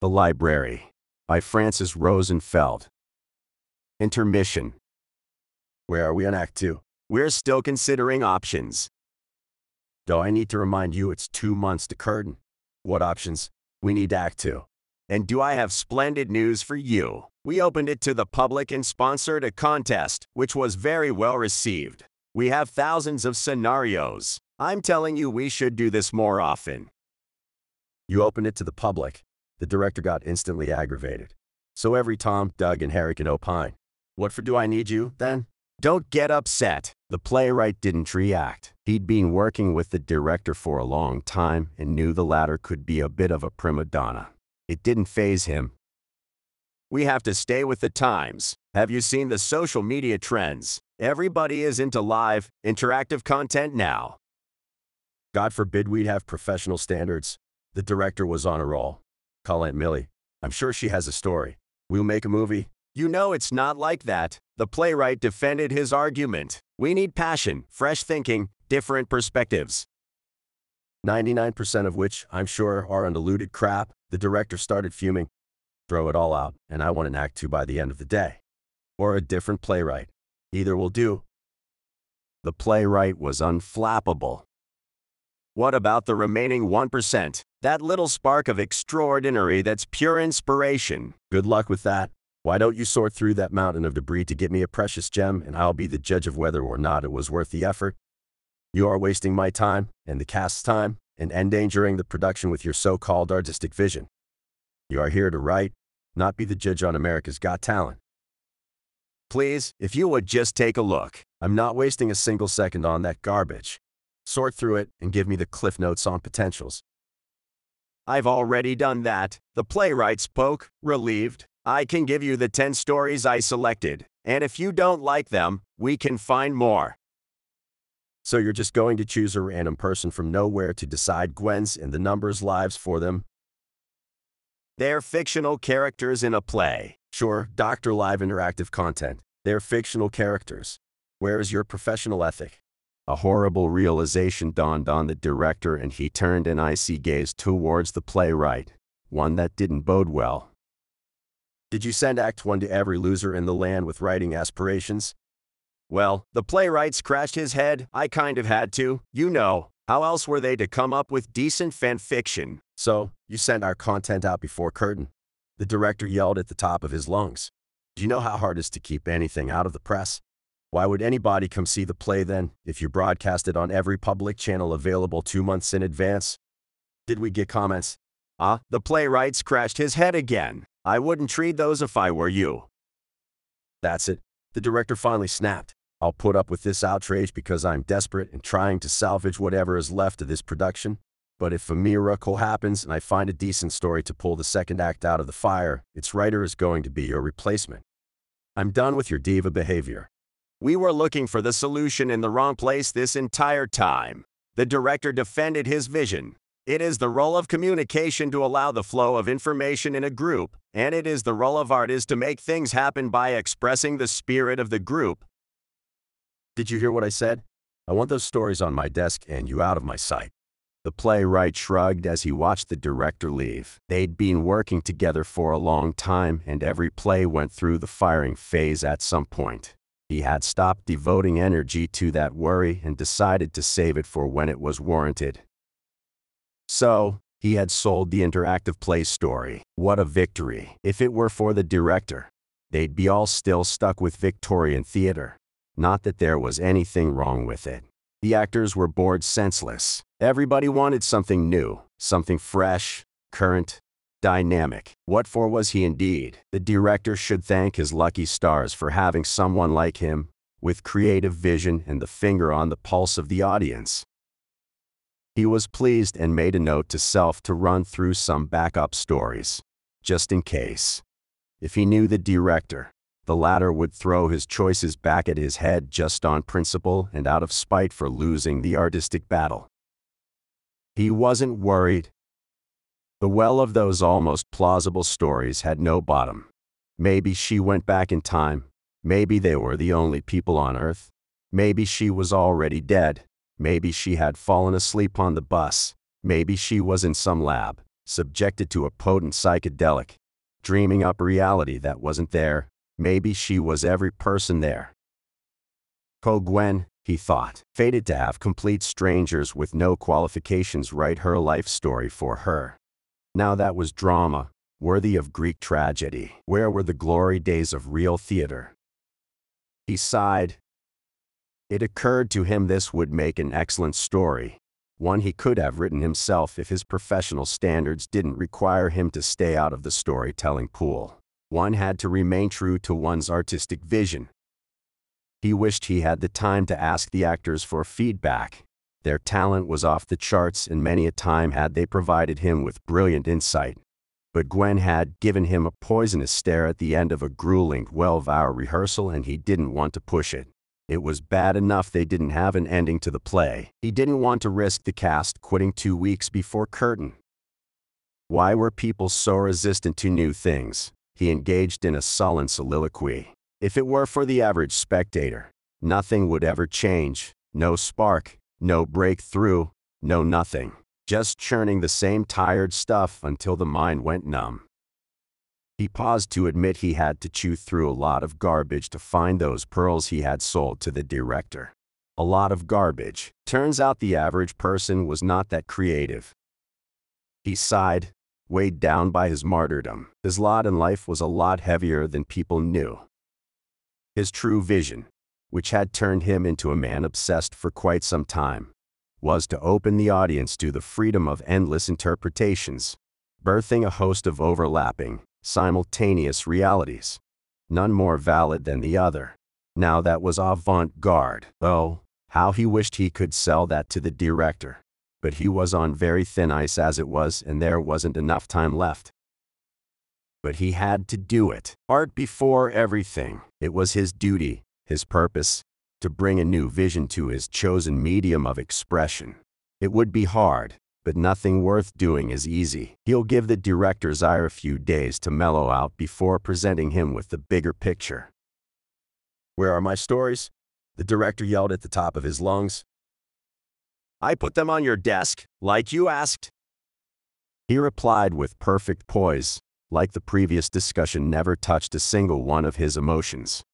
The Library by Francis Rosenfeld. Intermission. Where are we on Act 2? We're still considering options. Though I need to remind you it's 2 months to curtain. What options? We need Act 2. And do I have splendid news for you? We opened it to the public and sponsored a contest, which was very well received. We have thousands of scenarios. I'm telling you we should do this more often. You opened it to the public. The director got instantly aggravated. So every Tom, Doug, and Harry can opine. What for do I need you, then? Don't get upset. The playwright didn't react. He'd been working with the director for a long time and knew the latter could be a bit of a prima donna. It didn't faze him. We have to stay with the times. Have you seen the social media trends? Everybody is into live, interactive content now. God forbid we'd have professional standards. The director was on a roll. Call Aunt Millie. I'm sure she has a story. We'll make a movie. You know it's not like that. The playwright defended his argument. We need passion, fresh thinking, different perspectives. 99% of which, I'm sure, are undiluted crap. The director started fuming. Throw it all out, and I want an Act 2 by the end of the day. Or a different playwright. Either will do. The playwright was unflappable. What about the remaining 1%? That little spark of extraordinary that's pure inspiration. Good luck with that. Why don't you sort through that mountain of debris to get me a precious gem, and I'll be the judge of whether or not it was worth the effort? You are wasting my time, and the cast's time, and endangering the production with your so-called artistic vision. You are here to write, not be the judge on America's Got Talent. Please, if you would just take a look. I'm not wasting a single second on that garbage. Sort through it and give me the cliff notes on potentials. I've already done that. The playwright spoke, relieved. I can give you the 10 stories I selected, and if you don't like them, we can find more. So you're just going to choose a random person from nowhere to decide Gwen's and the numbers' lives for them? They're fictional characters in a play. Sure, Dr. Live interactive content. They're fictional characters. Where is your professional ethic? A horrible realization dawned on the director, and he turned an icy gaze towards the playwright, one that didn't bode well. Did you send Act 1 to every loser in the land with writing aspirations? Well, the playwright scratched his head. I kind of had to, you know. How else were they to come up with decent fan fiction? So, you sent our content out before curtain. The director yelled at the top of his lungs. Do you know how hard it is to keep anything out of the press? Why would anybody come see the play then, if you broadcast it on every public channel available 2 months in advance? Did we get comments? The playwright scratched his head again. I wouldn't treat those if I were you. That's it. The director finally snapped. I'll put up with this outrage because I'm desperate and trying to salvage whatever is left of this production. But if a miracle happens and I find a decent story to pull the second act out of the fire, its writer is going to be your replacement. I'm done with your diva behavior. We were looking for the solution in the wrong place this entire time. The director defended his vision. It is the role of communication to allow the flow of information in a group, and it is the role of artists to make things happen by expressing the spirit of the group. Did you hear what I said? I want those stories on my desk and you out of my sight. The playwright shrugged as he watched the director leave. They'd been working together for a long time, and every play went through the firing phase at some point. He had stopped devoting energy to that worry and decided to save it for when it was warranted. So, he had sold the interactive play story. What a victory. If it were for the director, they'd be all still stuck with Victorian theater. Not that there was anything wrong with it. The actors were bored senseless. Everybody wanted something new, something fresh, current, dynamic. What for was he indeed? The director should thank his lucky stars for having someone like him, with creative vision and the finger on the pulse of the audience. He was pleased and made a note to self to run through some backup stories, just in case. If he knew the director, the latter would throw his choices back at his head just on principle and out of spite for losing the artistic battle. He wasn't worried. The well of those almost plausible stories had no bottom. Maybe she went back in time. Maybe they were the only people on Earth. Maybe she was already dead. Maybe she had fallen asleep on the bus. Maybe she was in some lab, subjected to a potent psychedelic, dreaming up reality that wasn't there. Maybe she was every person there. Ko Gwen, he thought, fated to have complete strangers with no qualifications write her life story for her. Now that was drama, worthy of Greek tragedy. Where were the glory days of real theater? He sighed. It occurred to him this would make an excellent story, one he could have written himself if his professional standards didn't require him to stay out of the storytelling pool. One had to remain true to one's artistic vision. He wished he had the time to ask the actors for feedback. Their talent was off the charts, and many a time had they provided him with brilliant insight. But Gwen had given him a poisonous stare at the end of a grueling 12-hour rehearsal, and he didn't want to push it. It was bad enough they didn't have an ending to the play. He didn't want to risk the cast quitting 2 weeks before curtain. Why were people so resistant to new things? He engaged in a sullen soliloquy. If it were for the average spectator, nothing would ever change. No spark, no breakthrough, no nothing. Just churning the same tired stuff until the mind went numb. He paused to admit he had to chew through a lot of garbage to find those pearls he had sold to the director. A lot of garbage. Turns out the average person was not that creative. He sighed, weighed down by his martyrdom. His lot in life was a lot heavier than people knew. His true vision, which had turned him into a man obsessed for quite some time, was to open the audience to the freedom of endless interpretations, birthing a host of overlapping, simultaneous realities, none more valid than the other. Now that was avant-garde. Oh, how he wished he could sell that to the director. But he was on very thin ice as it was, and there wasn't enough time left. But he had to do it. Art before everything. It was his duty, his purpose, to bring a new vision to his chosen medium of expression. It would be hard, but nothing worth doing is easy. He'll give the director's ire a few days to mellow out before presenting him with the bigger picture. "Where are my stories?" the director yelled at the top of his lungs. "I put them on your desk, like you asked," he replied with perfect poise, like the previous discussion never touched a single one of his emotions.